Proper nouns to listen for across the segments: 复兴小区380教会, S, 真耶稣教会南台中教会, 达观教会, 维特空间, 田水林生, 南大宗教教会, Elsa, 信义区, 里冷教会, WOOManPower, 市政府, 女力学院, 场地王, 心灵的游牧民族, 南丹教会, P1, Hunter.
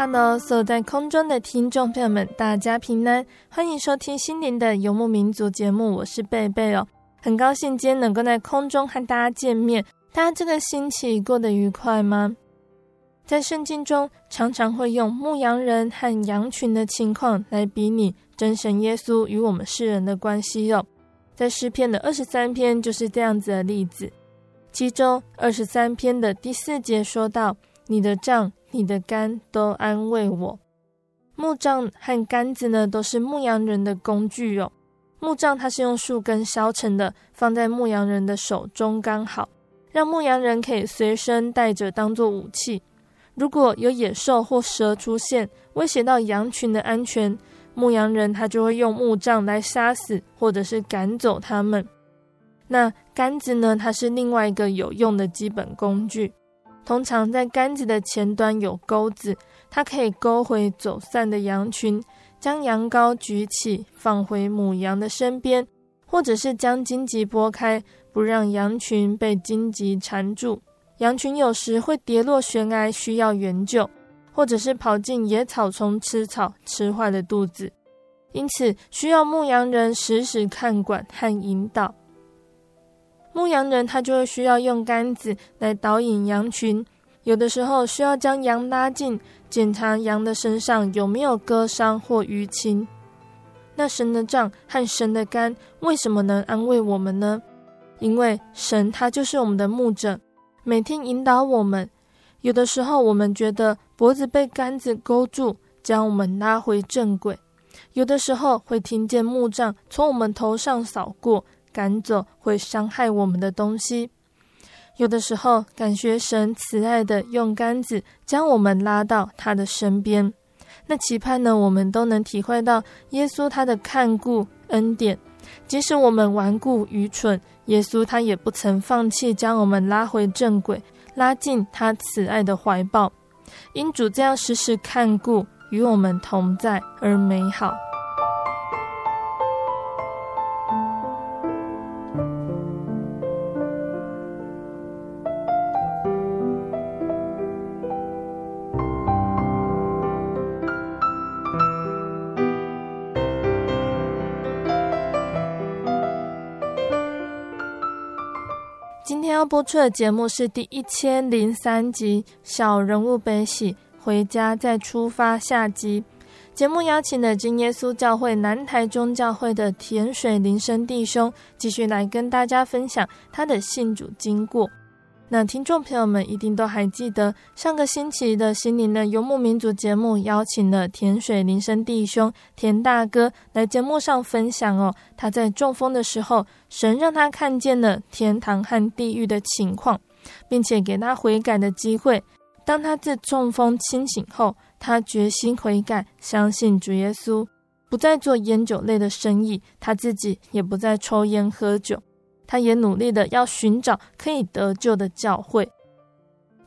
Hello， 在空中的听众朋友们，大家平安，欢迎收听心灵的游牧民族节目，我是贝贝哦。很高兴今天能够在空中和大家见面，大家这个星期过得愉快吗？在圣经中，常常会用牧羊人和羊群的情况来比拟真神耶稣与我们世人的关系哦。在诗篇的23篇就是这样子的例子，其中23篇的第4节说到，你的杖你的竿都安慰我。木杖和杆子呢，都是牧羊人的工具哦。木杖它是用树根削成的，放在牧羊人的手中刚好，让牧羊人可以随身带着当作武器。如果有野兽或蛇出现，威胁到羊群的安全，牧羊人他就会用木杖来杀死或者是赶走他们。那杆子呢，它是另外一个有用的基本工具。通常在杆子的前端有钩子，它可以勾回走散的羊群，将羊羔举起放回母羊的身边，或者是将荆棘拨开，不让羊群被荆棘缠住。羊群有时会跌落悬崖需要援救，或者是跑进野草丛吃草，吃坏了肚子，因此需要牧羊人时时看管和引导。牧羊人他就会需要用杆子来导引羊群，有的时候需要将羊拉近，检查羊的身上有没有割伤或淤青。那神的杖和神的竿为什么能安慰我们呢？因为神他就是我们的牧者，每天引导我们。有的时候我们觉得脖子被杆子勾住，将我们拉回正轨。有的时候会听见木杖从我们头上扫过，赶走会伤害我们的东西。有的时候感觉神慈爱的用杆子将我们拉到他的身边，那期盼呢，我们都能体会到耶稣他的看顾恩典。即使我们顽固愚蠢，耶稣他也不曾放弃将我们拉回正轨，拉进他慈爱的怀抱。因主这样时时看顾与我们同在而美好。要播出的节目是第1003集小人物悲喜，回家再出发下集。节目邀请了真耶稣教会南台中教会的田水林生弟兄，继续来跟大家分享他的信主经过。那听众朋友们一定都还记得，上个星期的心灵的游牧民族节目邀请了田水林生弟兄田大哥来节目上分享哦，他在中风的时候，神让他看见了天堂和地狱的情况，并且给他悔改的机会。当他自中风清醒后，他决心悔改，相信主耶稣，不再做烟酒类的生意，他自己也不再抽烟喝酒，他也努力的要寻找可以得救的教会。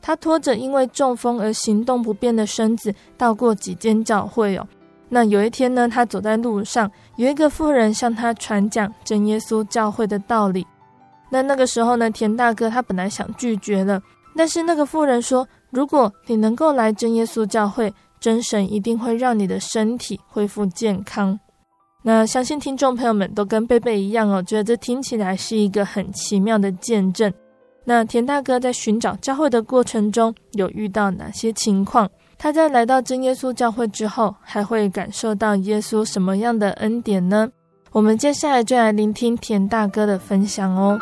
他拖着因为中风而行动不便的身子到过几间教会哦，那有一天呢，他走在路上，有一个妇人向他传讲真耶稣教会的道理。那个时候呢，田大哥他本来想拒绝了，但是那个妇人说，如果你能够来真耶稣教会，真神一定会让你的身体恢复健康。那相信听众朋友们都跟贝贝一样哦，觉得这听起来是一个很奇妙的见证。那田大哥在寻找教会的过程中，有遇到哪些情况？他在来到真耶稣教会之后，还会感受到耶稣什么样的恩典呢？我们接下来就来聆听田大哥的分享哦。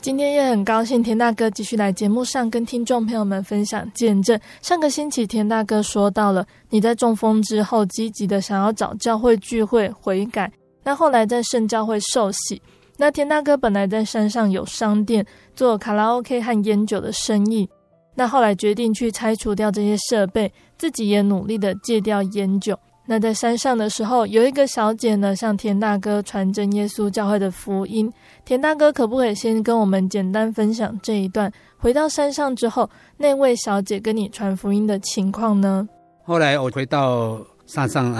今天也很高兴田大哥继续来节目上跟听众朋友们分享见证。上个星期田大哥说到了你在中风之后积极的想要找教会聚会悔改，那后来在圣教会受洗。那田大哥本来在山上有商店做卡拉 OK 和烟酒的生意，那后来决定去拆除掉这些设备，自己也努力的戒掉烟酒。那在山上的时候，有一个小姐呢向田大哥传真耶稣教会的福音。田大哥可不可以先跟我们简单分享这一段回到山上之后那位小姐跟你传福音的情况呢？后来我回到山上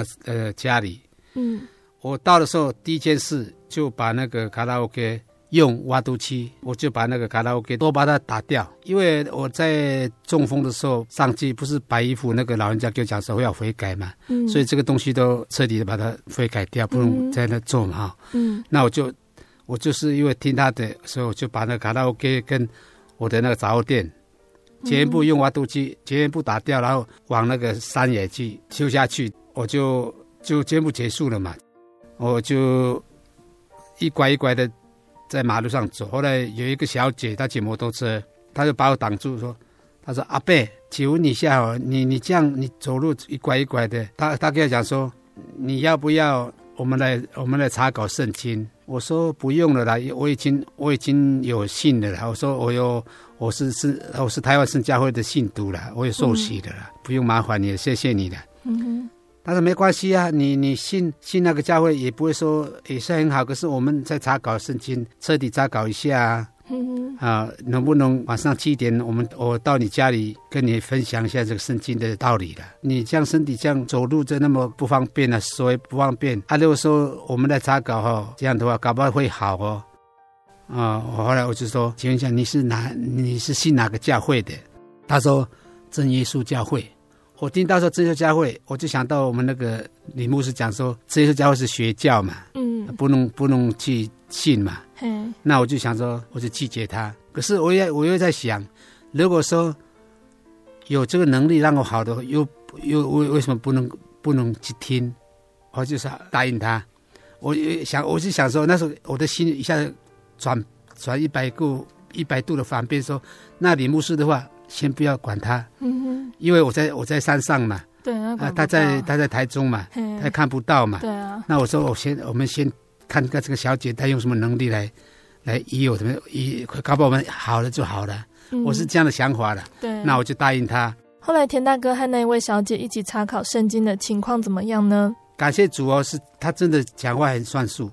家里，我到的时候第一件事就把那个卡拉 OK 用挖土机，我就把那个卡拉 OK 都把它打掉。因为我在中风的时候上去不是白衣服那个老人家给我讲说我要悔改嘛，所以这个东西都彻底的把它悔改掉，不能在那做嘛。那我就是因为听他的，所以我就把那个卡拉 OK 跟我的那个杂货店全部用挖土机全部打掉，然后往那个山野去修下去，我就全部结束了嘛。我就一拐一拐的在马路上走，后来有一个小姐她骑摩托车，她就把我挡住说，她说阿伯求你一下哦，你这样你走路一拐一拐的，她跟我讲说你要不要我们来查考圣经。我说不用了啦，我已经有信了啦。我说我是台湾圣教会的信徒啦，我也受洗的啦，不用麻烦你，谢谢你啦。他说没关系啊，你信那个教会也不会说也是很好，可是我们在查考圣经，彻底查考一下啊。能不能晚上7点我到你家里跟你分享一下这个圣经的道理了？你这样身体这样走路这那么不方便啊，所以不方便啊。如果说我们来查考哦，这样的话搞不好会好哦。我后来我就说，请问一下你是信哪个教会的？他说真耶稣教会。我听到说真耶稣教会，我就想到我们那个李牧师讲说真耶稣教会是学教嘛，不能去信嘛。那我就想说我就拒绝他，可是我又在想，如果说有这个能力让我好的，又为什么不能去听？我就是答应他。我就想说，那时候我的心一下转100度的反变，说那李牧师的话先不要管他，因为我在山上嘛，对啊，他在台中嘛，他看不到嘛，对啊。那我说我们先看看这个小姐她用什么能力来医我怎么医，搞不好我们好了就好了。我是这样的想法的，对。那我就答应她。后来田大哥和那位小姐一起查考圣经的情况怎么样呢？感谢主哦，是她真的讲话很算数，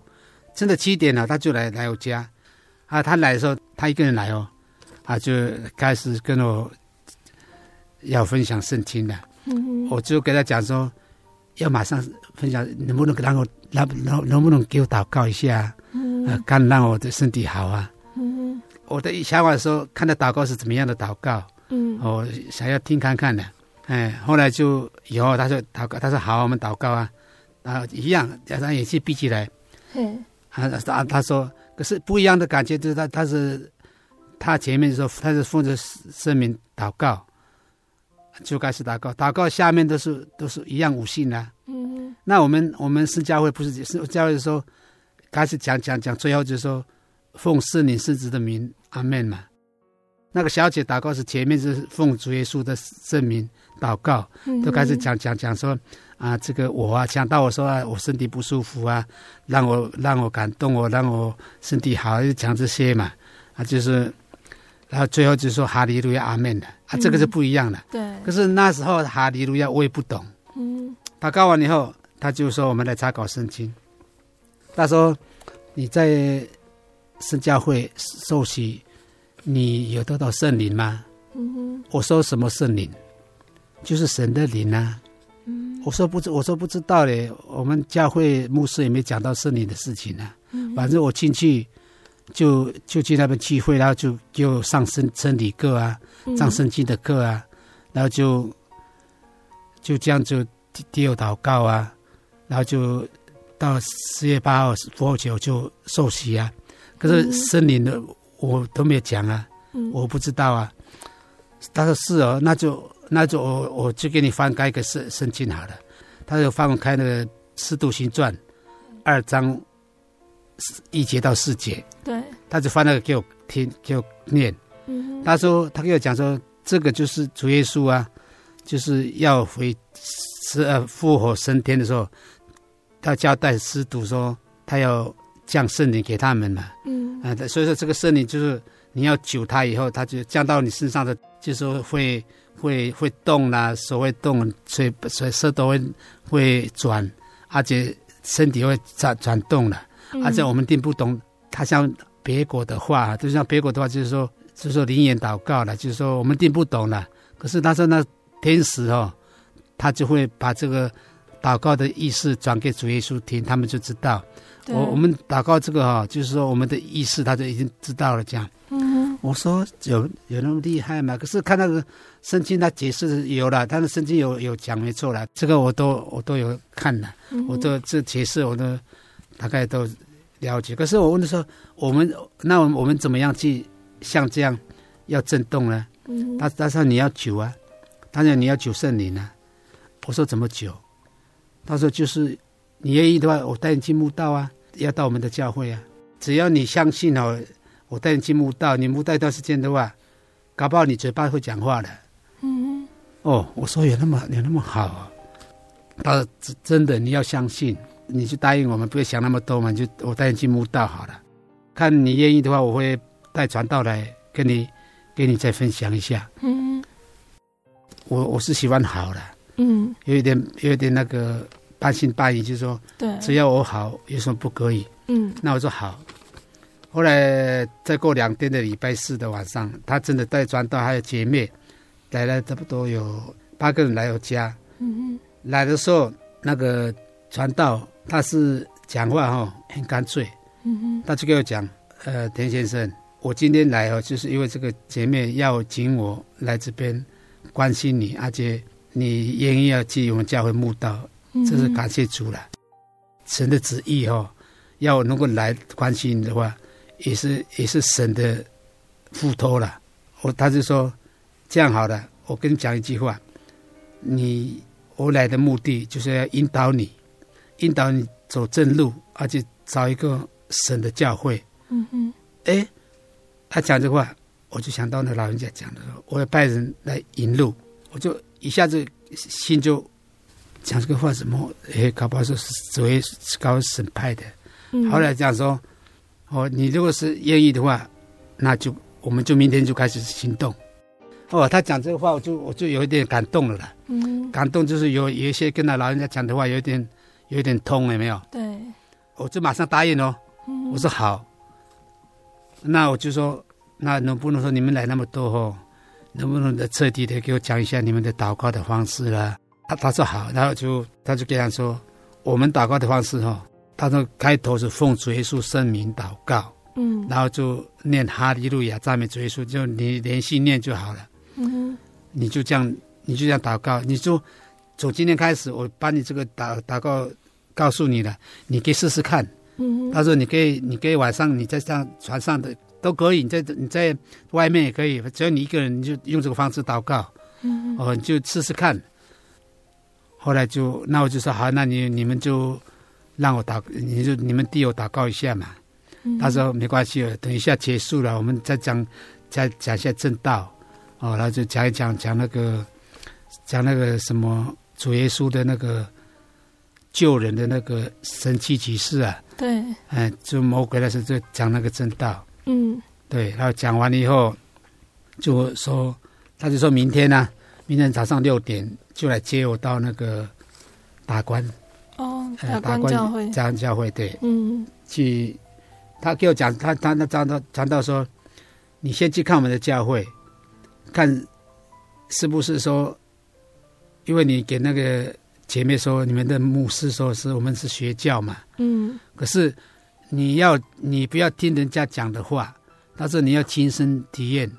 真的7点了她就来我家啊。她来的时候她一个人来哦，啊就开始跟我要分享圣经了。我就跟她讲说，要马上分享，能不能给我祷告一下？看让我的身体好啊。我的想法说，看到祷告是怎么样的祷告，我想要听看看的。后来就以后他说祷告，他说好，我们祷告啊，啊一样，他眼睛闭起来。他说，可是不一样的感觉，就是他前面说他是奉着圣名祷告。就开始祷告，下面都是一样五信啦。那我们圣教会不是圣教会说开始讲，最后就说奉圣灵圣子的名阿们嘛。那个小姐祷告是前面是奉主耶稣的圣名祷告，都开始讲说啊，这个我啊讲到我说啊，我身体不舒服啊，让我感动我，让我身体好，就讲这些嘛。啊，就是他最后就说哈利路亚阿们了啊，这个是不一样的。对。可是那时候哈利路亚我也不懂。嗯。祷告完以后，他就说我们来查考圣经。他说你在圣教会受洗，你有得到圣灵吗？嗯。我说什么圣灵？就是神的灵啊。嗯。我说不知道嘞，我们教会牧师也没讲到圣灵的事情啊。嗯。反正我进去。就去那边聚会，然后就上生理课啊，上圣经的课啊，然后就这样就第二祷告啊，然后就到4月8号复活节我就受洗啊。可是圣灵的我都没有讲啊，我不知道啊。他说是哦，那就我就给你翻开一个圣经好了。他就翻开那个《使徒行传》2章1节到4节，对，他就翻那个给我听，给我念。嗯，他说，他给我讲说，这个就是主耶稣啊，就是要复活升天的时候，他交代使徒说，他要降圣灵给他们嘛。嗯，啊，所以说这个圣灵就是你要救他以后，他就降到你身上的，就是说会动啦、啊，手会动，所以舌头会转，而且身体会转动了。而且我们听不懂，他像别国的话，就像别国的话，就是说灵言祷告了，就是说我们听不懂了。可是他说那天使哦，他就会把这个祷告的意思转给主耶稣听，他们就知道。我们祷告这个哦，就是说我们的意思，他就已经知道了。这样，嗯，我说有那么厉害吗？可是看那个圣经，他解释有了，他的圣经有讲没错了，这个我都有看了，我都这解释我都大概都了解。可是我问的时候，我们怎么样去像这样要震动呢？他说你要求啊，他说你要求圣灵啊。我说怎么求？他说就是你愿意的话，我带你去慕道啊，要到我们的教会啊。只要你相信哦，我带你去慕道，你慕道一段时间的话，搞不好你嘴巴会讲话的。嗯，哦，我说有那么好啊？他说真的，你要相信。你就答应我们，不要想那么多嘛，就我带你去慕道好了。看你愿意的话，我会带传道来跟你再分享一下。嗯，我是喜欢好了。嗯，有一点那个半信半疑，就是说，对，只要我好，有什么不可以？嗯，那我说好。后来再过2天的礼拜4的晚上，他真的带传道还有姐妹来了，差不多有8个人来我家。嗯，来的时候那个传道。他是讲话哈很干脆，他就给我讲，田先生，我今天来哦，就是因为这个姐妹要请我来这边关心你，而且你愿意要去我们教会慕道，这是感谢主了。神的旨意哦，要我能够来关心你的话，也是神的付托了。他就说这样好了，我跟你讲一句话，我来的目的就是要引导你走正路，而且找一个神的教会。嗯哼，哎，他讲这话，我就想到那老人家讲的，我要派人来引路，我就一下子心就讲这个话，什么？哎，搞不好是只会搞审派的。后来讲说，哦，你如果是愿意的话，那就我们就明天就开始行动。哦，他讲这个话，我就有一点感动了啦。嗯，感动就是有一些跟那老人家讲的话，有一点痛，有没有？对，我就马上答应哦。我说好，那我就说，那能不能说你们来那么多哦？能不能彻底的给我讲一下你们的祷告的方式啦？他说好，然后他就跟他说，我们祷告的方式哦，他说开头是奉主耶稣圣名祷告，嗯，然后就念哈利路亚赞美主耶稣，就你连续念就好了。嗯，你就这样祷告，你就。从今天开始，我把你这个祷告告诉你了，你可以试试看。嗯，他说你可以晚上你在上船上的都可以，你在外面也可以，只要你一个人，你就用这个方式祷告。嗯，哦，你就试试看。后来那我就说好，那你们就让我你们替我祷告一下嘛。嗯，他说没关系，等一下结束了，我们再讲一下正道。哦，然后就讲那个什么。主耶稣的那个救人的那个神奇奇事啊，对，就魔鬼的时候就讲那个正道，嗯，对，然后讲完以后，就说他就说明天啊，明天早上6点就来接我到那个达观哦，达观教会，达观教会对，嗯，去他给我讲，他传道说，你先去看我们的教会，看是不是说，因为你给那个姐妹说，你们的牧师说是我们是学教嘛，嗯，可是你不要听人家讲的话，但是你要亲身体验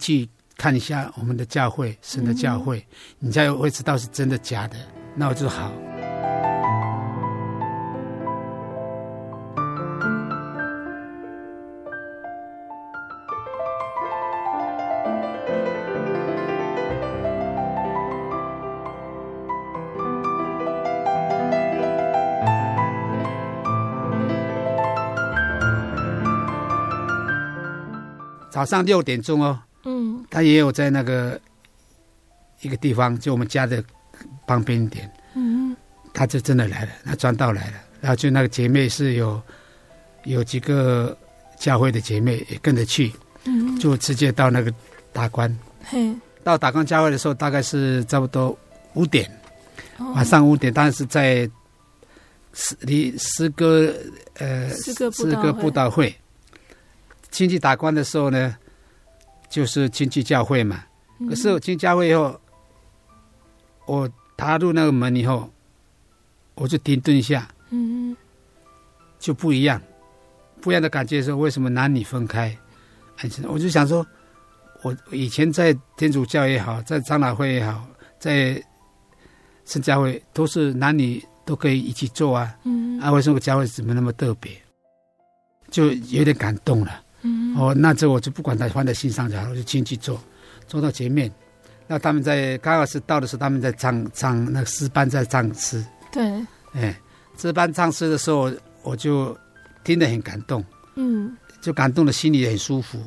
去看一下我们的教会，神的教会，你才会知道是真的假的。那我就好。早上6点钟哦，嗯，他也有在那个一个地方，就我们家的旁边一点，嗯，他就真的来了，他传道来了，然后就那个姐妹是有几个教会的姐妹也跟着去，嗯，就直接到那个达观，嘿，到达观教会的时候大概是差不多5点，哦，晚上5点，当然是在诗歌布道会。亲戚打官的时候呢，就是亲戚教会嘛。可是我进教会以后，我踏入那个门以后，我就停顿一下，嗯，就不一样的感觉。说为什么男女分开？我就想说，我以前在天主教也好，在长老会也好，在圣教会都是男女都可以一起做啊。嗯，啊，为什么教会怎么那么特别？就有点感动了。嗯，哦，那这我就不管他，放在心上就好，我就进去坐到前面。那他们在刚好是到的时候，他们在唱那个诗班，在唱诗。对，哎，诗班唱诗的时候，我就听得很感动。嗯，就感动的心里也很舒服，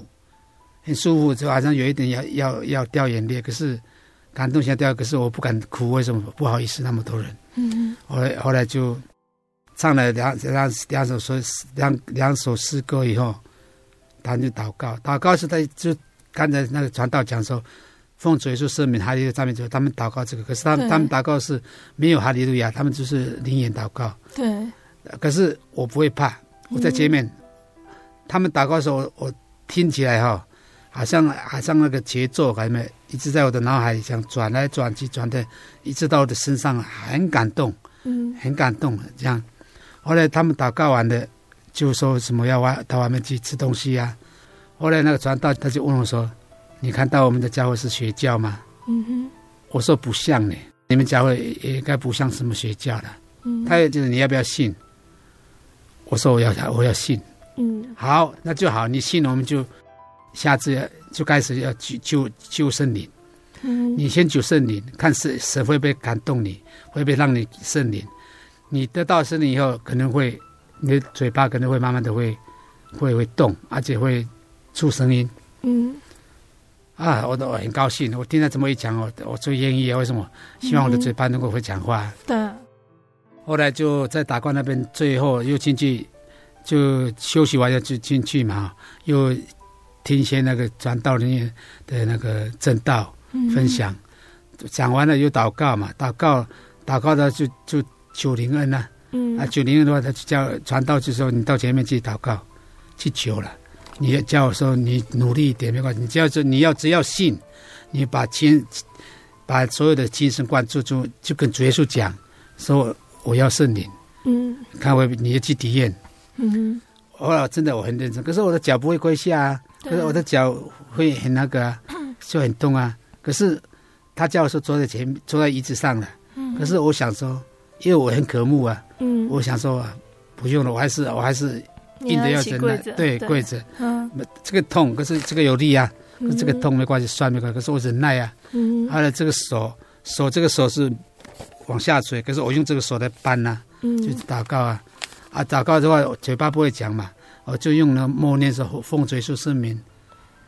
很舒服，就好像有一点要掉眼泪，可是感动想掉，可是我不敢哭，为什么？不好意思，那么多人。嗯，后来就唱了两首诗歌以后，他就祷告是他就刚才那个传道讲说，奉主耶稣圣名哈利路亚赞美主，他们祷告这个，可是他们祷告是没有哈利路亚，他们就是灵言祷告。对。可是我不会怕，我在前面，他们祷告的时候，我听起来哈，好像那个节奏还没一直在我的脑海里想转来转去转的，一直到我的身上，很感动，很感动这样。后来他们祷告完了，就说什么要到外面去吃东西啊。后来那个传道他就问我说：“你看到我们的教会是学教吗？”嗯哼，我说不像呢，你们教会也应该不像什么学教了。嗯，他也就是你要不要信？我说我要信。嗯，好，那就好，你信了我们就下次就开始要救圣灵。嗯，你先救圣灵，看神会不会感动你，会不会让你圣灵。你得到圣灵以后，可能会你的嘴巴可能会慢慢的会动，而且会出声音。嗯，啊，我都很高兴，我听他这么一讲，我最愿意啊！为什么？希望我的嘴巴能够会讲话。对。后来就在达观那边，最后又进去，就休息完要进去嘛，又听一些那个传道人的那个正道分享，讲完了又祷告嘛，祷告的就。9灵恩啊，嗯，啊，9灵恩的话，他就叫传道就说你到前面去祷告，去求了。你要叫我说你努力一点没关系，只要信，你把所有的精神灌注住，就跟主耶稣讲说我要圣灵，嗯，看我你要去体验，嗯，哦，真的我很认真，可是我的脚不会跪下啊，可是我的脚会很那个啊，就很痛啊。可是他叫我说坐在椅子上了，可是我想说。因为我很渴慕啊，嗯，我想说，不用了，我还是硬的要忍耐，对，跪着，嗯，这个痛，可是这个有力啊，可是这个痛没关系，酸没关系，可是我忍耐啊，嗯，还有这个手是往下垂，可是我用这个手来扳啊，嗯，就祷告啊，啊，祷告的话，嘴巴不会讲嘛，我就用了默念是奉主耶稣圣名，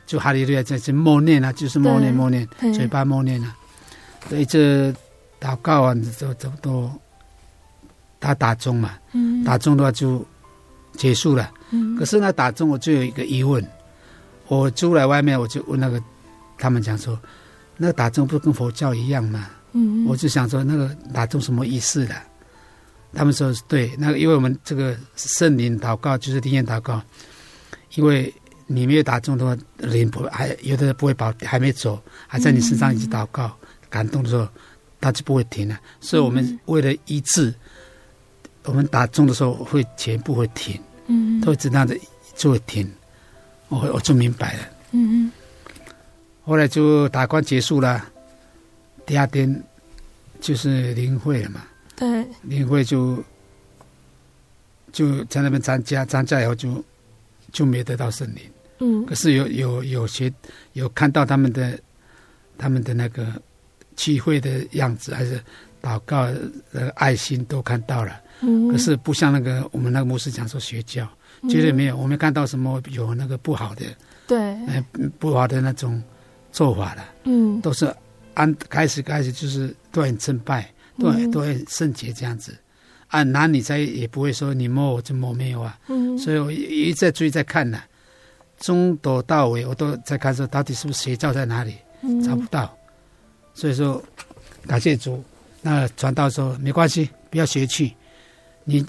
就哈利路亚在这默念啊，就是默念，嘴巴默念啊，所以这祷告啊，就差不多。他打钟嘛，打钟的话就结束了。可是那打钟我就有一个疑问，我出来外面我就问那个他们讲说，那个打钟不是跟佛教一样吗？嗯，我就想说那个打钟什么意思的？他们说对，那个因为我们这个圣灵祷告就是灵验祷告，因为你没有打钟的话，灵不还有的不会跑，还没走，还在你身上一直祷告，感动的时候他就不会停了。所以我们为了医治，我们打钟的时候会全部会停，嗯，都会知道的就会停。我就明白了，嗯嗯。后来就打官结束了，第二天就是灵会了嘛。对，灵会就在那边参加以后就没得到圣灵，嗯。可是有看到他们的那个聚会的样子，还是祷告的爱心都看到了，嗯。可是不像那个我们那个牧师讲说学教。绝对没有，我没看到什么有那个不好的，对，不好的那种做法了。嗯，都是按开始就是都很正派，都很圣洁这样子。啊，男女在也不会说你摸我就摸，没有啊。嗯，所以我一再注意在看呢，从头到尾我都在看说到底是不是邪教在哪里，找不到。所以说感谢主，那传道说没关系，不要邪去，你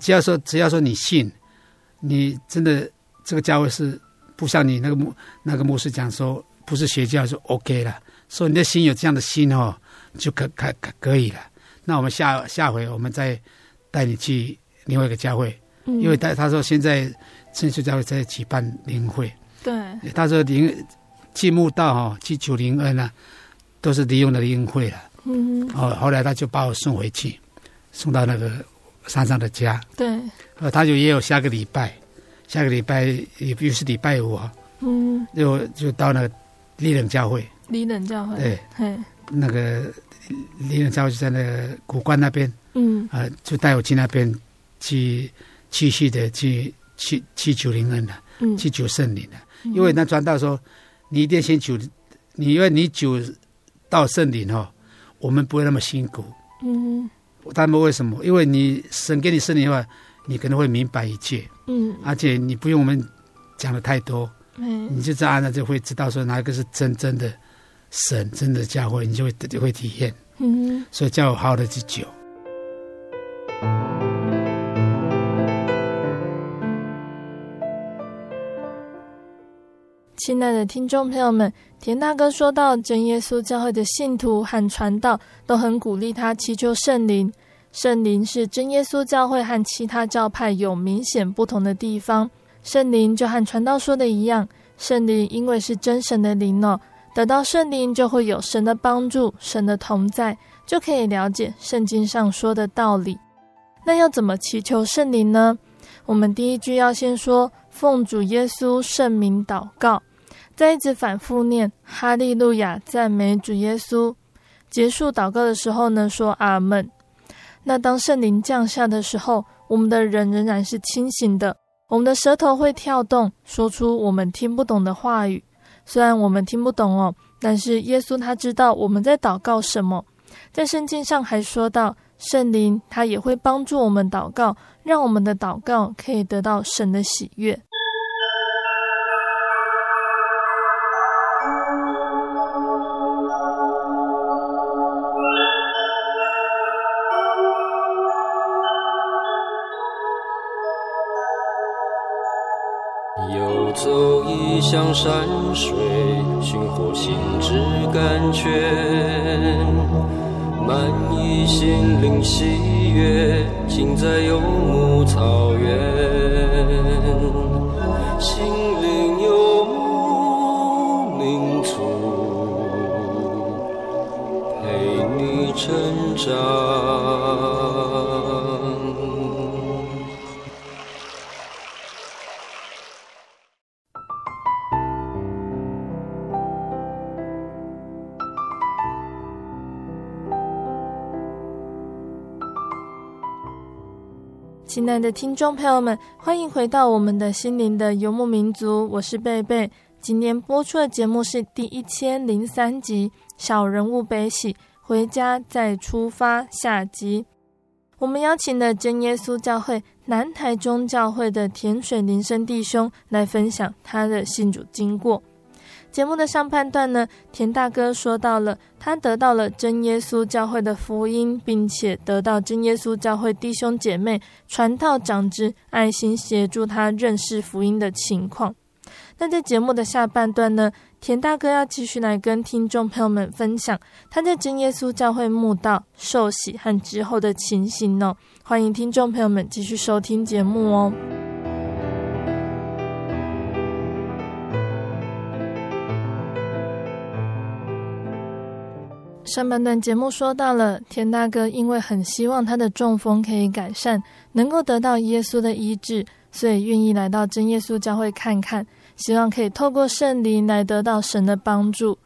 只要说你信。你真的这个教会是不像你那个牧师讲说不是邪教，说 OK 了，说你的心有这样的心哦，就可以了。那我们下回我们再带你去另外一个教会，嗯，因为他说现在正修教会在举办灵会，对，他说去慕道哈，去求灵恩啊，都是利用的灵会了。嗯，哦，后来他就把我送回去，送到那个山上的家，对，他就也有下个礼拜又是礼拜五啊，嗯，就到那个里冷教会，对，那个里冷教会就在那个古关那边，嗯，就带我去那边去继续的去求灵恩的，嗯，去求圣灵的，因为那传道说你一定先求，你因为你求到圣灵哦，我们不会那么辛苦，嗯。他们为什么？因为你神给你圣灵的话，你可能会明白一切，嗯，而且你不用我们讲的太多，嗯，你就这样就会知道说哪一个是真的神，真的教会，你就会体验，嗯，所以叫我好好的去求。亲爱的听众朋友们，田大哥说到真耶稣教会的信徒和传道都很鼓励他祈求圣灵。圣灵是真耶稣教会和其他教派有明显不同的地方。圣灵就和传道说的一样，圣灵因为是真神的灵哦，得到圣灵就会有神的帮助，神的同在，就可以了解圣经上说的道理。那要怎么祈求圣灵呢？我们第一句要先说奉主耶稣圣名祷告，再一直反复念哈利路亚，赞美主耶稣。结束祷告的时候呢，说阿们。那当圣灵降下的时候，我们的人仍然是清醒的，我们的舌头会跳动，说出我们听不懂的话语。虽然我们听不懂哦，但是耶稣他知道我们在祷告什么。在圣经上还说到，圣灵他也会帮助我们祷告，让我们的祷告可以得到神的喜悦。游走异乡山水，寻获心之甘泉，满溢心灵喜悦，尽在游牧草原。心灵游牧民族，陪你成长。亲爱的听众朋友们，欢迎回到我们的心灵的游牧民族，我是贝贝。今天播出的节目是第1003集小人物悲喜，回家再出发下集。我们邀请了真耶稣教会南台中教会的田水林生弟兄来分享他的信主经过。节目的上半段呢，田大哥说到了他得到了真耶稣教会的福音，并且得到真耶稣教会弟兄姐妹、传道长之爱心协助他认识福音的情况。那在节目的下半段呢，田大哥要继续来跟听众朋友们分享他在真耶稣教会慕道、受洗和之后的情形哦。欢迎听众朋友们继续收听节目哦。上半段节目说到了田大哥因为很希望他的中风可以改善，能够得到耶稣的医治，所以愿意来到真耶稣教会看看，希望可以透过圣灵来得到神的帮助。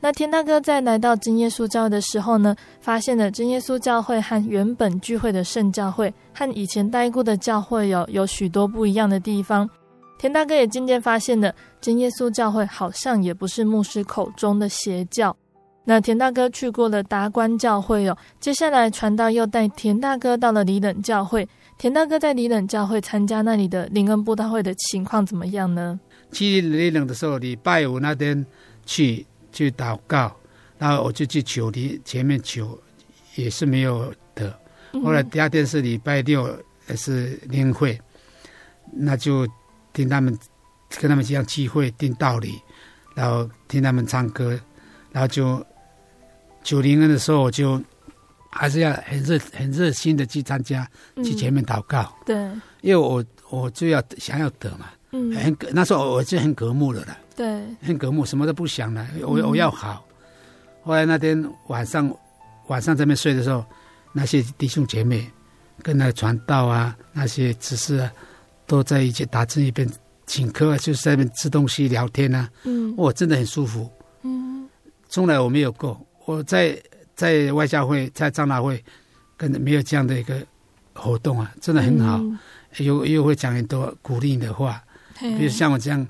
那田大哥在来到真耶稣教会的时候呢，发现了真耶稣教会和原本聚会的圣教会和以前待过的教会有许多不一样的地方。田大哥也渐渐发现了真耶稣教会好像也不是牧师口中的邪教。那田大哥去过了达观教会接下来传道又带田大哥到了里冷教会。田大哥在里冷教会参加那里的灵恩布道会的情况怎么样呢？去里冷的时候，礼拜五那天去祷告，然后我就去求前面求，也是没有的。后来第二天是礼拜六，也是灵会，那就听他们跟他们这样聚会听道理，然后听他们唱歌，然后就求灵恩的时候，我就还是要很热心的去参加，去前面祷告。对，因为我就要想要得嘛，那时候我就很渴慕了啦，对，很渴慕，什么都不想了，我要好。后来那天晚上在那边睡的时候，那些弟兄姐妹跟那个传道啊，那些执事啊，都在一起打字一边请客啊，就是在那边吃东西聊天啊，我真的很舒服，从来我没有过，我在外教会、在长老会，跟没有这样的一个活动啊，真的很好，又会讲很多鼓励的话，比如像我这样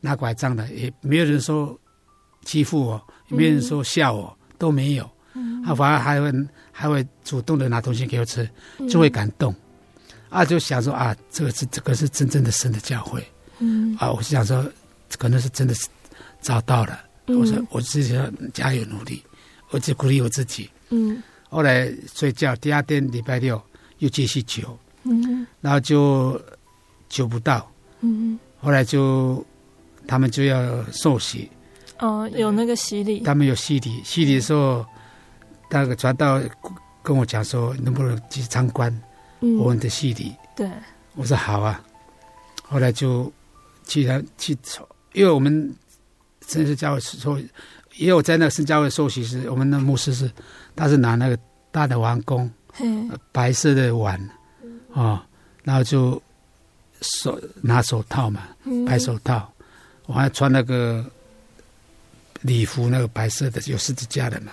拿拐杖的，也没有人说欺负我，也没有人说笑我，都没有，反而还会主动的拿东西给我吃，就会感动，就想说这个是真正的神的教会，我想说可能是真的是找到了，我说我自己要加油努力。我就鼓励我自己，后来睡觉，第二天礼拜六又继续求，然后就求不到，后来就他们就要受洗，有那个洗礼，他们有洗礼的时候，那个传道跟我讲说能不能去参观我们的洗礼，对，我说好啊，后来就去，因为我们真是教会说。因为我在那个圣教会受洗时，我们的牧师他是拿那个大的碗公，白色的碗，然后就拿手套嘛，白手套，我还穿那个礼服，那个白色的有十字架的嘛，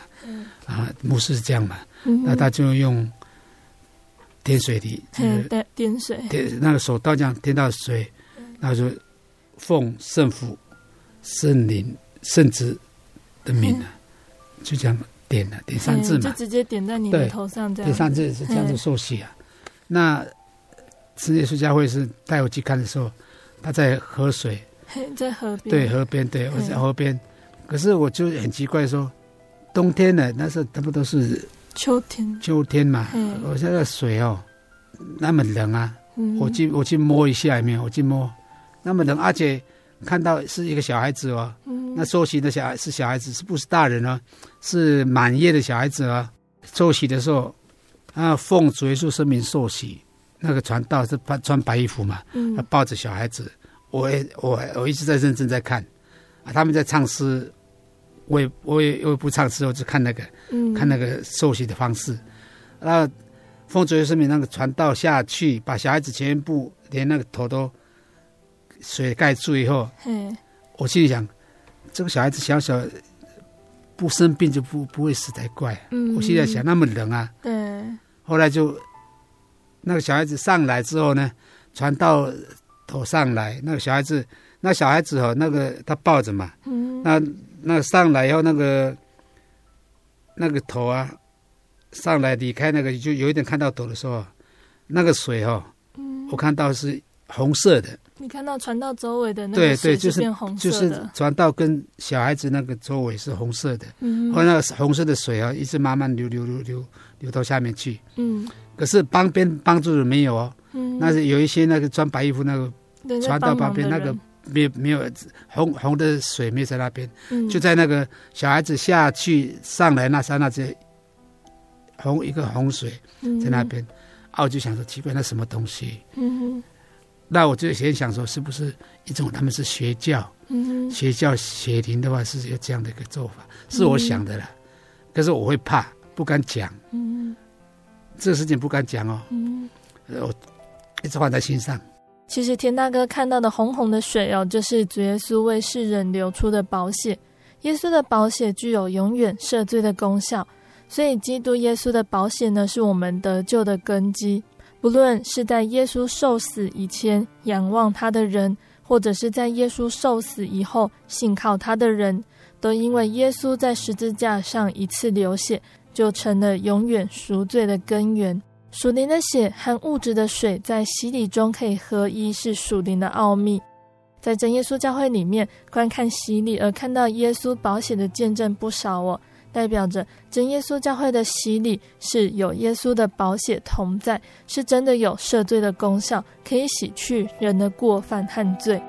牧师是这样嘛，那他就用点水的，点水，那个手套这样点到水，然后就奉圣父、圣灵、圣子的名啊，就这样点三次嘛，就直接点在你的头上，这样点三次是这样子受洗啊。那真耶稣教会是带我去看的时候，他在河水，在河边，对，河边，对，我在河边。可是我就很奇怪说，冬天呢，那时候他们都是秋天嘛，我现在水那么冷啊，我去摸一下，有没有？我去摸，那么冷，而且看到是一个小孩子那受洗的小孩子是不是大人是满月的小孩子受洗的时候奉主耶稣圣名受洗，那个传道是穿白衣服嘛，他抱着小孩子，我一直在认真在看他们在唱诗，我也不唱诗，我就看那个看那个受洗的方式，然后奉主耶稣圣名，那个传道下去把小孩子全部连那个头都水盖住以后，我心里想这个小孩子小小不生病就不会死才怪，我现在想那么冷啊，对。后来就那个小孩子上来之后呢，传到头上来，那个小孩子那个他抱着嘛，那上来以后那个头上来离开那个，就有一点看到头的时候，那个水我看到是红色的。你看到传道周围的那个水是变红色的。对对，就是传道跟小孩子那个周围是红色的，后来那个红色的水啊，一直慢慢流到下面去。可是旁边帮助人没有哦，那是有一些那个穿白衣服那个传道旁边那个没有红的水没有在那边，就在那个小孩子下去上来那刹那间，一个洪水在那边，我就想说奇怪，那什么东西？那我就先想说，是不是一种他们是邪教？邪教邪灵的话是有这样的一个做法，是我想的啦。可是我会怕，不敢讲。这个事情不敢讲哦。我一直放在心上。其实田大哥看到的红红的水哦，就是主耶稣为世人流出的宝血。耶稣的宝血具有永远赦罪的功效。所以基督耶稣的宝血呢，是我们得救的根基，不论是在耶稣受死以前仰望他的人，或者是在耶稣受死以后信靠他的人，都因为耶稣在十字架上一次流血，就成了永远赎罪的根源。属灵的血和物质的水在洗礼中可以合一，是属灵的奥秘。在真耶稣教会里面，观看洗礼而看到耶稣宝血的见证不少哦，代表着真耶稣教会的洗礼是有耶稣的宝血同在，是真的有赦罪的功效，可以洗去人的过犯和罪。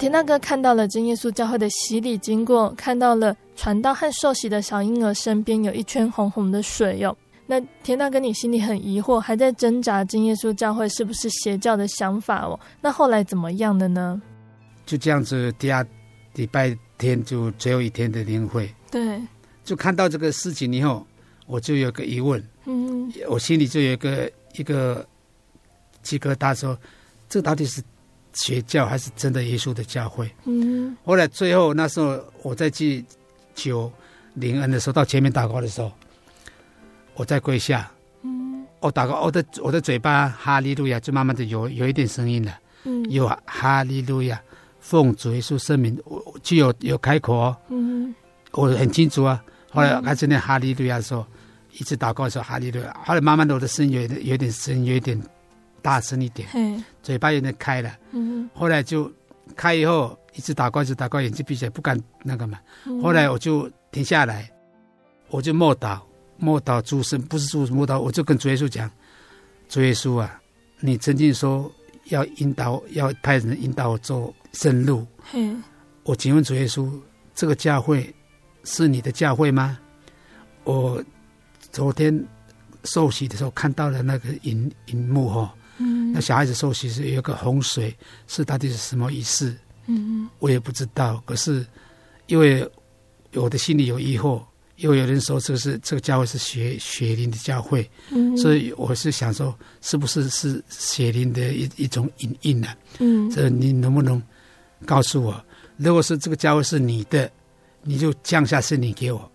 田大哥看到了真耶稣教会的洗礼经过，看到了传道和受洗的小婴儿身边有一圈红红的水哟。那田大哥你心里很疑惑，还在挣扎真耶稣教会是不是邪教的想法哦。那后来怎么样的呢？就这样子，第二礼拜天就最后一天的灵会，对，就看到这个事情以后，我就有个疑问，我心里就有一个鸡疙瘩，说这到底是邪教还是真的耶稣的教会？后来最后那时候我在去求灵恩的时候，到前面祷告的时候，我再跪下，我祷告，我的嘴巴哈利路亚就慢慢的有一点声音了，有哈利路亚，奉主耶稣圣名，我就有开口哦，我很清楚啊。后来开始念哈利路亚的时候，一直祷告的时候哈利路亚，后来慢慢的我的声音有一点大声一点，嘴巴有点开了，后来就开以后一直打怪，眼睛闭起来不敢那个嘛，后来我就停下来，我就默祷主神，不是主神默祷，我就跟主耶稣讲，主耶稣啊，你曾经说要派人引导我走圣路，我请问主耶稣，这个教会是你的教会吗？我昨天受洗的时候看到了那个银幕哦，那小孩子受洗是有一个洪水，是到底是什么意思？我也不知道。可是因为我的心里有疑惑，因为有人说这个教会是血灵的教会，所以我是想说，是不是血灵的一种隐印呢？这你能不能告诉我？如果是这个教会是你的，你就降下圣灵给我。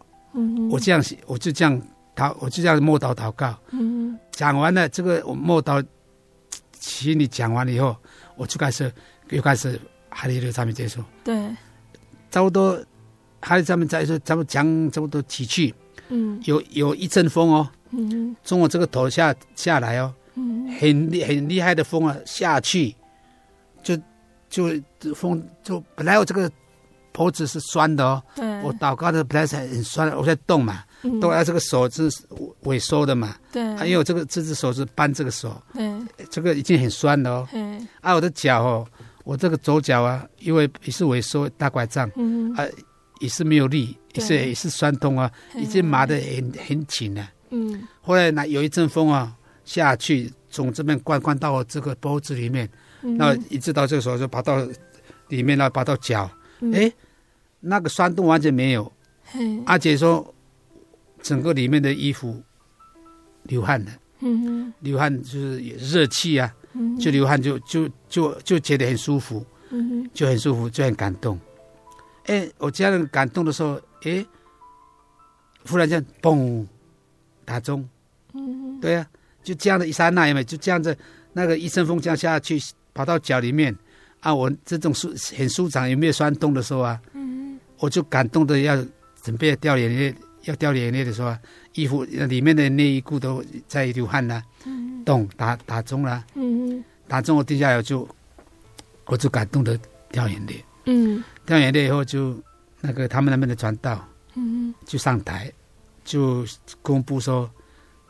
我就这样默祷祷告。讲完了这个我默祷。心里讲完了以后，我就又开始哈利路亚赞美结束。对，差不多哈利路亚赞美结束，差不多几句。有一阵风哦，从我这个头下来哦，很厉害的风啊，下去就风就本来我这个脖子是酸的哦，我祷告的本来是很酸的，我在动嘛。都要这个手是萎缩的嘛，对，因为我这只手是扳这个手，对，这个已经很酸了哦。我的脚哦，我这个左脚啊，因为也是萎缩大拐杖，也是没有力，也是酸痛啊，已经麻得很紧了。后来有一阵风啊下去，从这边灌到我这个脖子里面，那一直到这个手就拔到里面了，拔到脚，那个酸痛完全没有。阿姐说，整个里面的衣服流汗了，流汗就是热气啊，就流汗就觉得很舒服，就很舒服，就很感动。我家人感动的时候，忽然这样嘣打钟，对啊，就这样的一刹那，有没有？就这样子，那个一阵风这样下去，跑到脚里面啊，我这种很舒畅，有没有酸痛的时候啊？我就感动的要准备掉眼泪，要掉眼泪的时候啊，衣服里面的内衣裤都在流汗啦，咚打钟啦，打钟我定下来我就感动的掉眼泪，掉眼泪以后就那个他们那边的传道，就上台就公布说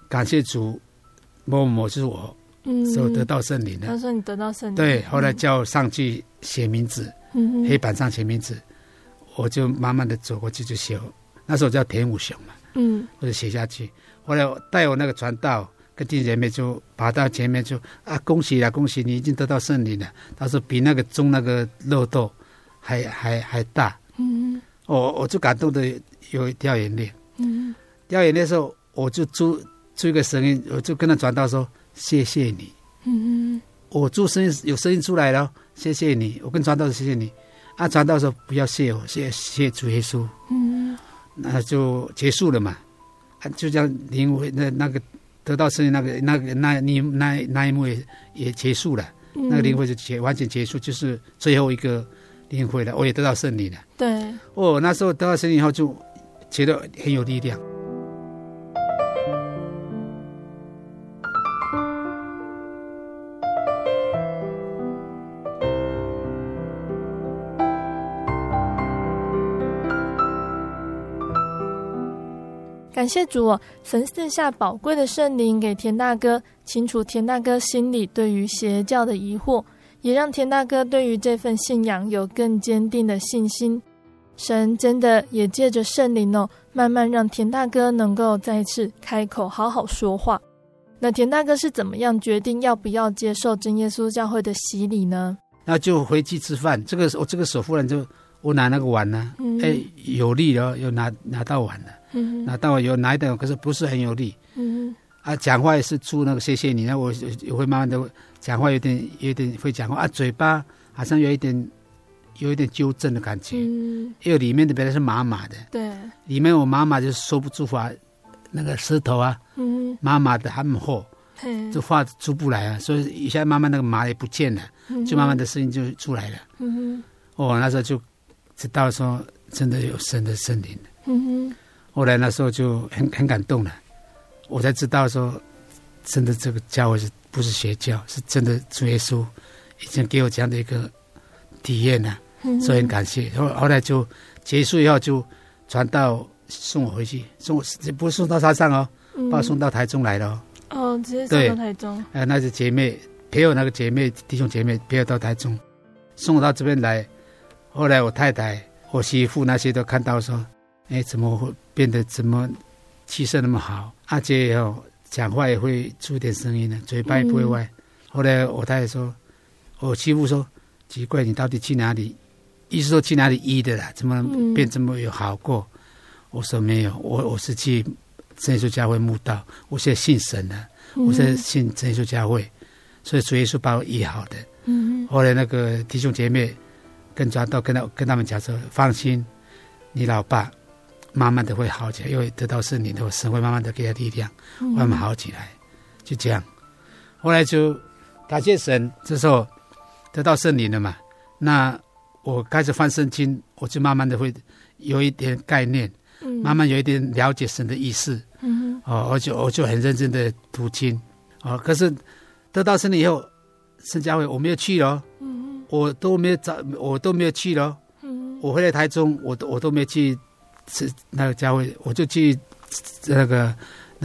感谢主，某某就是我，所以得到圣灵了。他说你得到圣灵，对，后来叫上去写名字，黑板上写名字，我就慢慢的走过去就写，那时候叫田武雄嘛，我就写下去。后来我带我那个传道跟弟兄姐妹就爬到前面就啊，恭喜啦，恭喜你已经得到圣灵了。他说比那个种那个肉豆还大，我就感动的有掉眼泪，掉眼泪的时候我就出一个声音，我就跟他传道说谢谢你，我做声音有声音出来了，谢谢你，我跟传道说谢谢你啊，传道说不要谢我，谢主耶稣，那就结束了嘛，就这样灵魂那个得到圣灵那一幕也结束了，那个灵魂就完全结束，就是最后一个灵魂了，我也得到圣灵了。对，那时候得到圣灵以后就觉得很有力量。感谢主神赐下宝贵的圣灵给田大哥，清除田大哥心里对于邪教的疑惑，也让田大哥对于这份信仰有更坚定的信心。神真的也借着圣灵慢慢让田大哥能够再次开口好好说话。那田大哥是怎么样决定要不要接受真耶稣教会的洗礼呢？那就回去吃饭，这个手忽然就我拿那个碗呢，有力了，又拿到碗了，拿到有拿一点，可是不是很有力，讲话也是出那个谢谢你，那我也会慢慢的讲话，有点会讲话啊，嘴巴好像有一点纠正的感觉，因为里面的本来是麻麻的，对，里面我麻麻就说不出话，那个舌头啊，麻麻的还很厚，这话出不来啊，所以一下慢慢那个麻也不见了，就慢慢的声音就出来了，那时候就知道说真的有神的圣灵，后来那时候就很感动了，我才知道说真的这个教会不是邪教，是真的主耶稣已经给我这样的一个体验了，所以很感谢。后来就结束以后就传道送我回去，不是送到山上把我送到台中来了，直接送到台中，那是姐妹陪我，那个姐妹弟兄姐妹陪我到台中，送我到这边来。后来我太太我媳妇那些都看到说怎么会变得怎么气色那么好，阿姐也讲话也会出点声音，嘴巴也不会歪，后来我太太说，我媳妇说奇怪你到底去哪里，意思说去哪里医的啦，怎么变这么有好过，我说没有，我是去真耶稣教会慕道，我现在信神了，我现在信真耶稣教会，所以主耶稣把我医好的，后来那个弟兄姐妹跟传道跟他们讲说放心，你老爸慢慢的会好起来，因为得到圣灵的神会慢慢的给他力量，慢慢好起来，就这样。后来就感谢神，这时候得到圣灵了嘛，那我开始翻圣经，我就慢慢的会有一点概念，慢慢有一点了解神的意思，我就很认真的读经，可是得到圣灵以后圣教会我没有去了，我都没有去了，我回来台中，我都没去那个教会，我就去那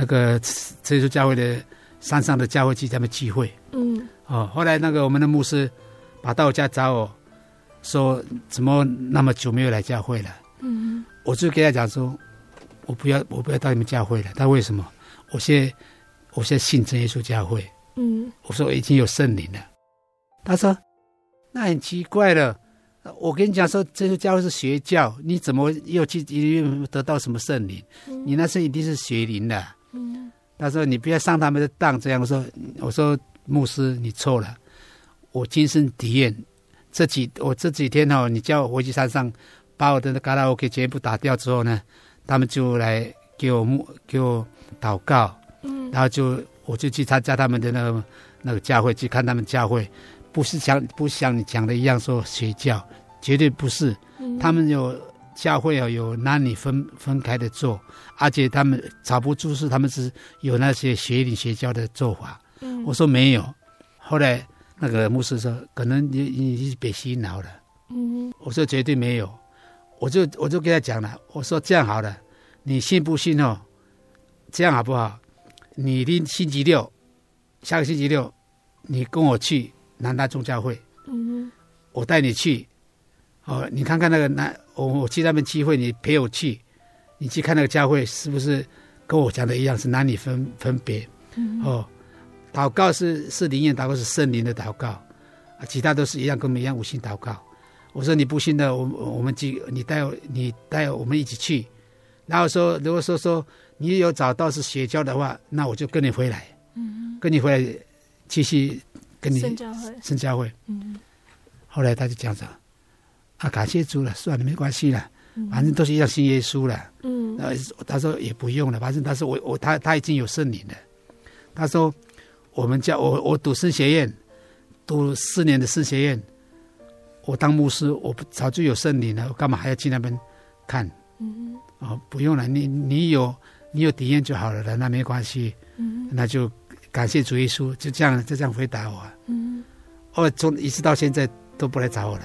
个这座教会的山上的教会去他们聚会，后来那个我们的牧师跑到我家找我说怎么那么久没有来教会了，我就跟他讲说我不要到你们教会了，他为什么？我现在信真耶稣教会，我说我已经有圣灵了，他说那很奇怪了，我跟你讲说这些教会是邪教，你怎么又去得到什么圣灵，你那是一定是邪灵的，他说你不要上他们的当这样，我说牧师你错了，我亲身体验我这几天哦，你叫我回去山上，把我的卡拉 OK 全部打掉之后呢，他们就来给我祷告，然后我就去参加他们的那个教会，去看他们教会，不像你讲的一样说邪教，绝对不是。他们有教会有男女分开的做，而且他们查不出是他们是有那些邪灵邪教的做法。我说没有，后来那个牧师说可能你是被洗脑了。我说绝对没有，我就跟他讲了，我说这样好了，你信不信哦？这样好不好？你下个星期六，你跟我去南大宗教会，我带你去。哦，你看看那个我去那边聚会，你陪我去，你去看那个教会是不是跟我讲的一样是男女分别？哦，祷告是灵验祷告，是圣灵的祷告，啊，其他都是一样，跟我们一样无心祷告。我说你不信的，我们去，你带我们一起去。然后说，如果说你有找到是邪教的话，那我就跟你回来，继续跟你圣教会。后来他就讲着。啊，感谢主了，算了，没关系了，反正都是要信耶稣了。他说也不用了，反正他说他已经有圣灵了。他说我们叫我读神学院，读4年的神学院，我当牧师，我早就有圣灵了，我干嘛还要去那边看？不用了，你有体验就好了，那没关系。那就感谢主耶稣，就这样回答我。从一直到现在都不来找我了。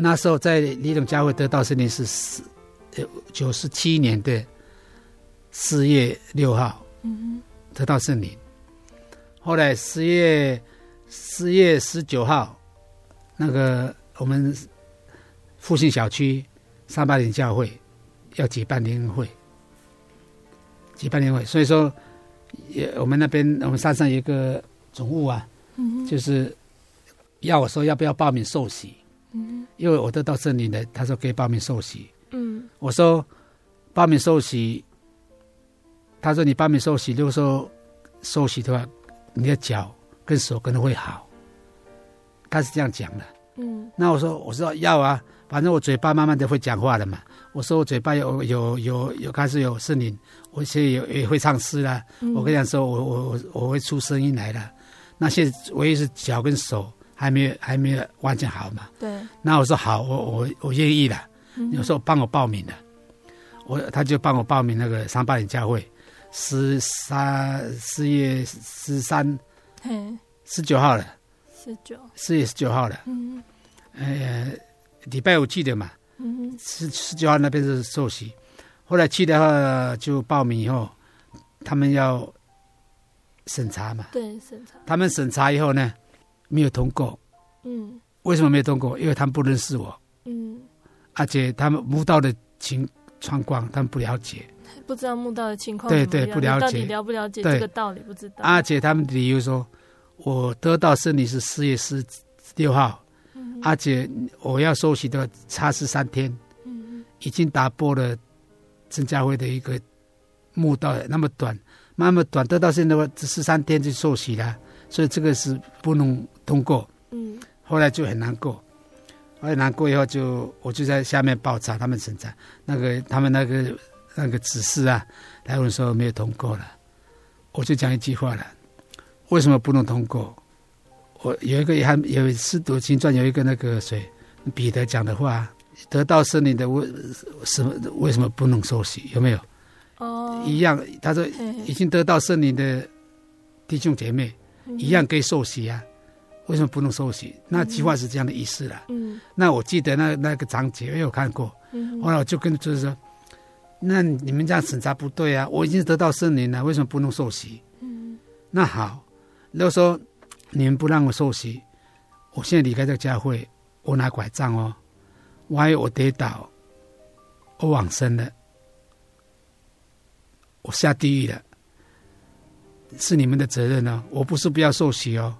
那时候在李董教会得到圣灵是97年的4月6号，得到圣灵。后来10月19号，那个我们复兴小区380教会要举办联会，所以说我们那边我们山上有一个总务啊，就是要我说要不要报名受洗。因为我得到圣灵了，他说可以报名受洗。我说报名受洗，他说你报名受洗，如果说受洗的话，你的脚跟手可能会好，他是这样讲的。那我说要啊，反正我嘴巴慢慢的会讲话了嘛。我说我嘴巴有开始有圣灵，我现在也会唱诗了。我跟他说我会出声音来了。那现在唯一是脚跟手。还没有完全好嘛？对。那我说好，我愿意了。有时候帮我报名了，他就帮我报名那个380教会，4月19号了。4月19号了。礼拜五去的嘛。19号那边是受洗，后来去的话就报名以后，他们要审查嘛。对，审查。他们审查以后呢？没有通过。为什么没有通过？因为他们不认识我。而且他们慕道的状况他们不了解，不知道慕道的情况。对，不了解，到底了不了解这个道理不知道。而且他们的理由说，我得到圣灵是4月16号，而且我要受洗的差13天，已经打破了正教会的一个慕道那么短，得到圣灵的话只13天就受洗了。所以这个是不能通过。后来就很难过，后来难过以后我就在下面报查他们审查，他们那个指示啊，来我说没有通过了，我就讲一句话了，为什么不能通过？我有一个有使徒行传有一个那个彼得讲的话，得到圣灵的为什么不能受洗？有没有？一样，他说已经得到圣灵的弟兄姐妹一样可以受洗啊，为什么不能受洗？那计划是这样的意思了。嗯，那我记得那个章节也有看过。嗯，后来我就跟就是说，那你们这样审查不对啊！我已经得到圣灵了，为什么不能受洗？嗯，那好，如果说你们不让我受洗，我现在离开这个教会，我拿拐杖哦，万一我跌倒，我往生了，我下地狱了，是你们的责任哦，我不是不要受洗哦。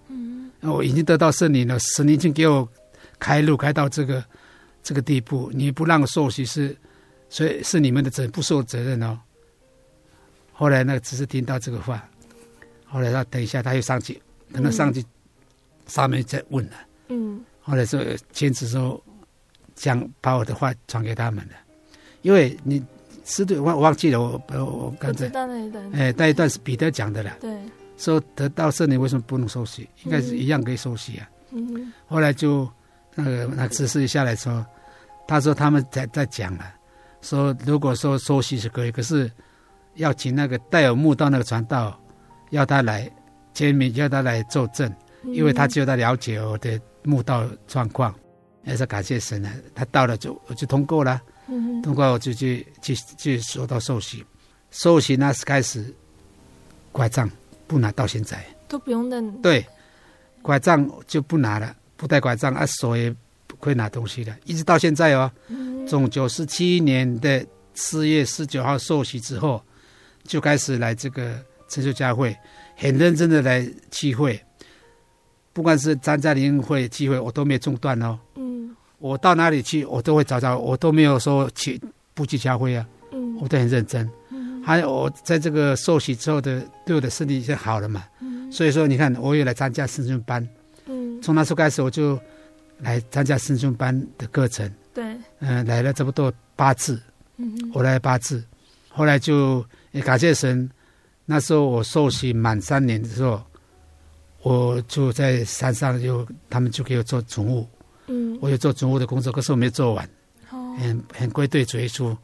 我已经得到圣灵了，神已经给我开路，开到这个地步，你不让我受洗是，所以是你们的责任，不是我责任哦。后来只是听到这个话，后来他等一下他又上去，等他上去，上面再问了。嗯。后来就坚持说，将把我的话传给他们了，因为你是对，我忘记了，我刚才那一段是彼得讲的了。对。说得到圣灵为什么不能受洗？应该是一样可以受洗啊。嗯，后来就那个指示下来说，他说他们在讲了，说如果说受洗是可以，可是要请那个戴尔慕道那个传道，要他来签名，要他来作证，因为他只有他了解我的慕道状况。也是感谢神啊，他到了就我就通过了，通过我就去说到受洗，受洗那是开始拐杖。不拿到现在都不用等，对，拐杖就不拿了，不带拐杖啊，手也不会拿东西了，一直到现在哦。从97年的4月19号受洗之后，就开始来这个成就教会，很认真的来聚会，不管是参加灵恩会聚会，我都没有中断哦。嗯，我到哪里去，我都会找我都没有说去不去教会啊。嗯，我都很认真。还有我在这个受洗之后的对我的身体已经好了嘛，所以说你看我也来参加圣训班，从那时候开始我就来参加圣训班的课程，对，来了差不多8次，我来了8次，后来就也感谢神，那时候我受洗满3年的时候，我就在山上他们就给我做总务，我有做总务的工作，可是我没做完。很归队主耶稣，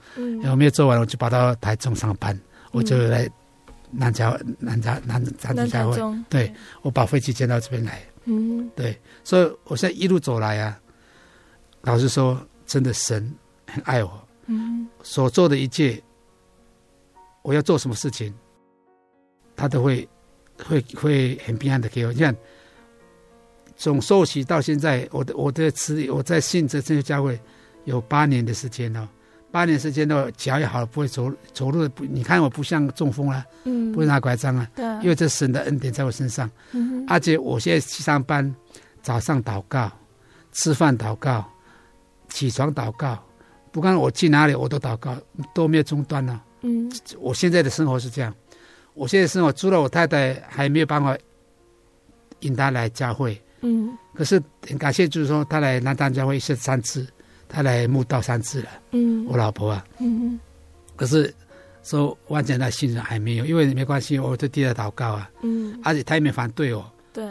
我没有做完，我就跑到台中上班，我就来南教会，对，我把飞机接到这边来，对，所以我现在一路走来啊，老实说，真的神很爱我，所做的一切，我要做什么事情，他都会很平安的给我，你看，从受洗到现在，我在信这些教会。有8年的时间哦，8年时间哦，脚也好了，不会走路，你看我不像中风了，不会拿拐杖啊，因为这神的恩典在我身上，而且我现在去上班，早上祷告，吃饭祷告，起床祷告，不管我去哪里我都祷告，都没有中断了。我现在的生活是这样，我现在生活除了我太太还没有办法引她来教会，可是很感谢就是说她来南丹教会是3次。他来慕道3次了，我老婆啊，可是说完全的信任还没有，因为没关系，我就替他祷告啊，而且他也没反对我，对，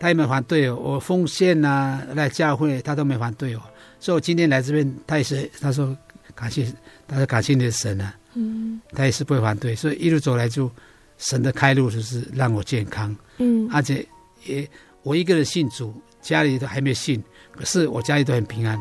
他也没反对我奉献啊，来教会他都没反对我，所以我今天来这边，他也是他说感谢，他说感谢你的神啊，他也是不会反对，所以一路走来就神的开路就是让我健康，而且也我一个人信主，家里都还没信，可是我家里都很平安，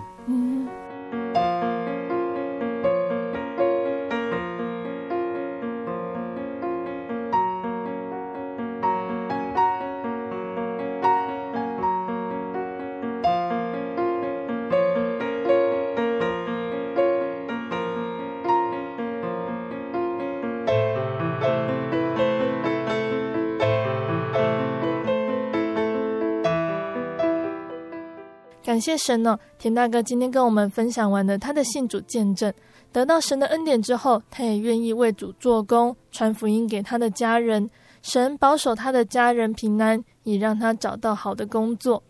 感谢神哦，田大哥今天跟我们分享完了他的信主见证，得到神的恩典之后，他也愿意为主做工，传福音给他的家人，神保守他的家人平安，也让他找到好的工作，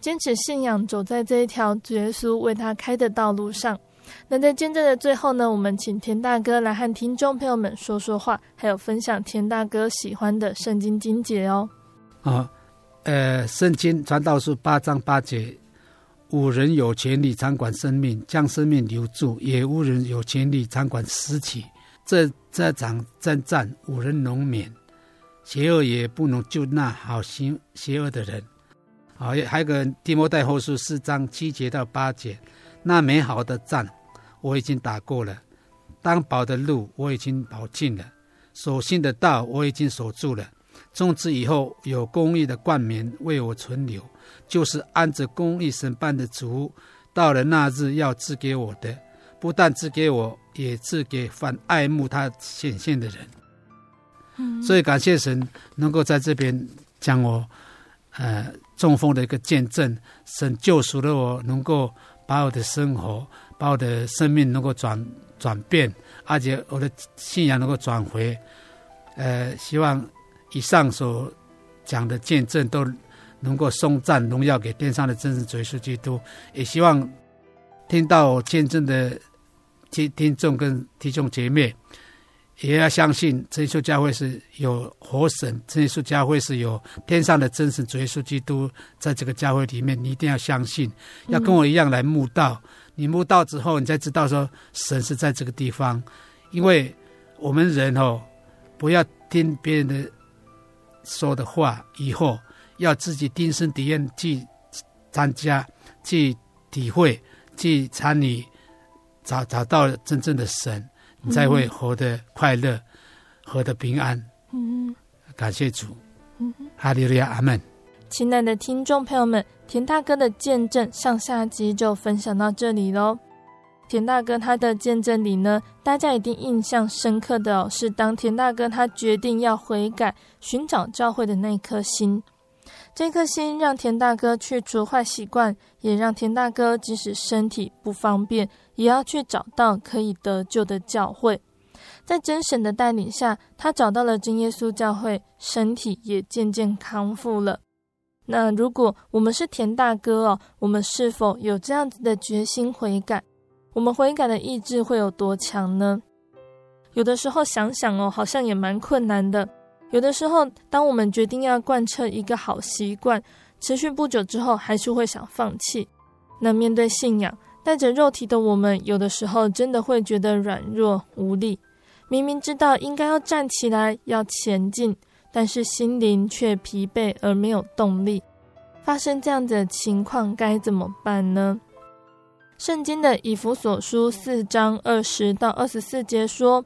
坚持信仰，走在这一条耶稣为他开的道路上。那在见证的最后呢，我们请田大哥来和听众朋友们说说话，还有分享田大哥喜欢的圣经经节哦。圣经传道书8章8节，无人有权利掌管生命，将生命留住，也无人有权利掌管死期。这场征战，无人能免，邪恶也不能救那好行邪恶的人。啊，还有个提摩太后书4章7节到8节，那美好的仗我已经打过了，当跑的路我已经跑尽了，所信的道我已经守住了，从此以后有公义的冠冕为我存留，就是按着公义审判的主到了那日要赐给我的，不但赐给我，也赐给凡爱慕他显现的人。所以感谢神能够在这边将我中风的一个见证，神救赎了我，能够把我的生活，把我的生命能够转变，而且我的信仰能够转回。希望以上所讲的见证都能够颂赞荣耀给天上的真实主耶稣基督，也希望听到我见证的听众跟弟兄姐妹也要相信真耶稣教会是有活神，真耶稣教会是有天上的真神主耶稣基督，在这个教会里面你一定要相信，要跟我一样来慕道，你慕道之后你才知道说神是在这个地方。因为我们人不要听别人的说的话，以后要自己亲身体验，去参加，去体会，去参与， 找到真正的神，你才会活得快乐，活得平安。感谢主，哈利路亚，阿们。亲爱的听众朋友们，田大哥的见证上下集就分享到这里咯。田大哥他的见证里呢，大家一定印象深刻的是当田大哥他决定要悔改寻找教会的那颗心，这颗心让田大哥去除坏习惯，也让田大哥即使身体不方便也要去找到可以得救的教会。在真神的带领下，他找到了真耶稣教会，身体也渐渐康复了。那如果我们是田大哥我们是否有这样子的决心悔改？我们悔改的意志会有多强呢？有的时候想想好像也蛮困难的。有的时候当我们决定要贯彻一个好习惯，持续不久之后还是会想放弃。那面对信仰，带着肉体的我们有的时候真的会觉得软弱无力，明明知道应该要站起来要前进，但是心灵却疲惫而没有动力。发生这样的情况该怎么办呢？圣经的以弗所书4章20到24节说，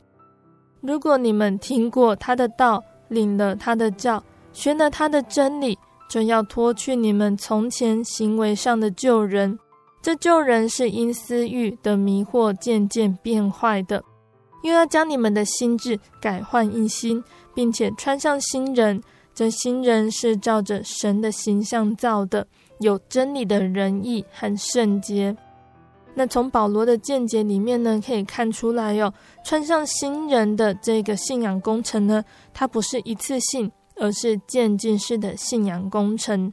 如果你们听过他的道，领了他的教，学了他的真理，就要脱去你们从前行为上的旧人，这旧人是因私欲的迷惑渐渐变坏的，又要将你们的心志改换一新，并且穿上新人，这新人是照着神的形象造的，有真理的仁义和圣洁。那从保罗的见解里面呢，可以看出来穿上新人的这个信仰工程呢，它不是一次性，而是渐进式的信仰工程。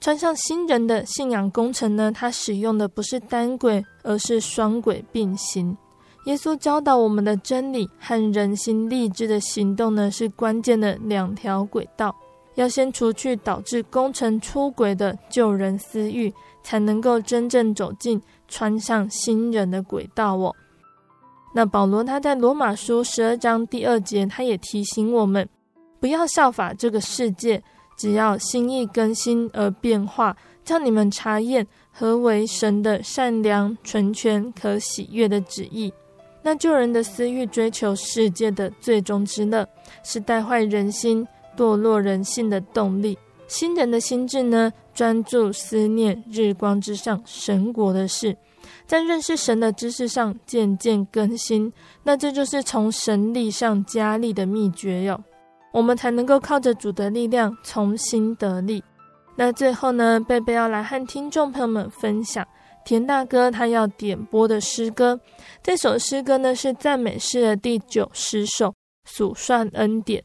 穿上新人的信仰工程呢，它使用的不是单轨，而是双轨并行。耶稣教导我们的真理和人心立志的行动呢，是关键的两条轨道，要先除去导致工程出轨的旧人私欲，才能够真正走进穿上新人的轨道那保罗他在罗马书12章第2节，他也提醒我们，不要效法这个世界，只要心意更新而变化，叫你们查验何为神的善良、纯全、可喜悦的旨意。那旧人的私欲追求世界的最终之乐，是带坏人心、堕落人性的动力。新人的心智呢，专注思念日光之上神国的事，在认识神的知识上渐渐更新。那这就是从神力上加力的秘诀我们才能够靠着主的力量重新得力。那最后呢，贝贝要来和听众朋友们分享田大哥他要点播的诗歌。这首诗歌呢，是赞美诗的第9诗首，数算恩典。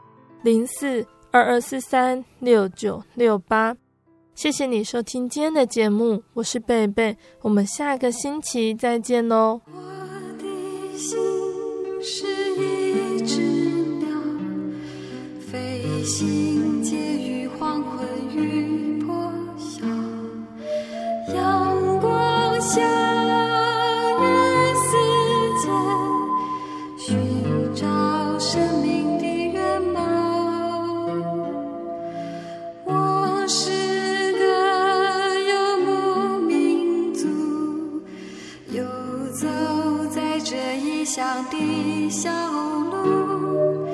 04-2243-6968。谢谢你收听今天的节目，我是贝贝，我们下个星期再见哦。我的心是一只鸟，飞行介于黄昏与破晓，阳光下乡的小路。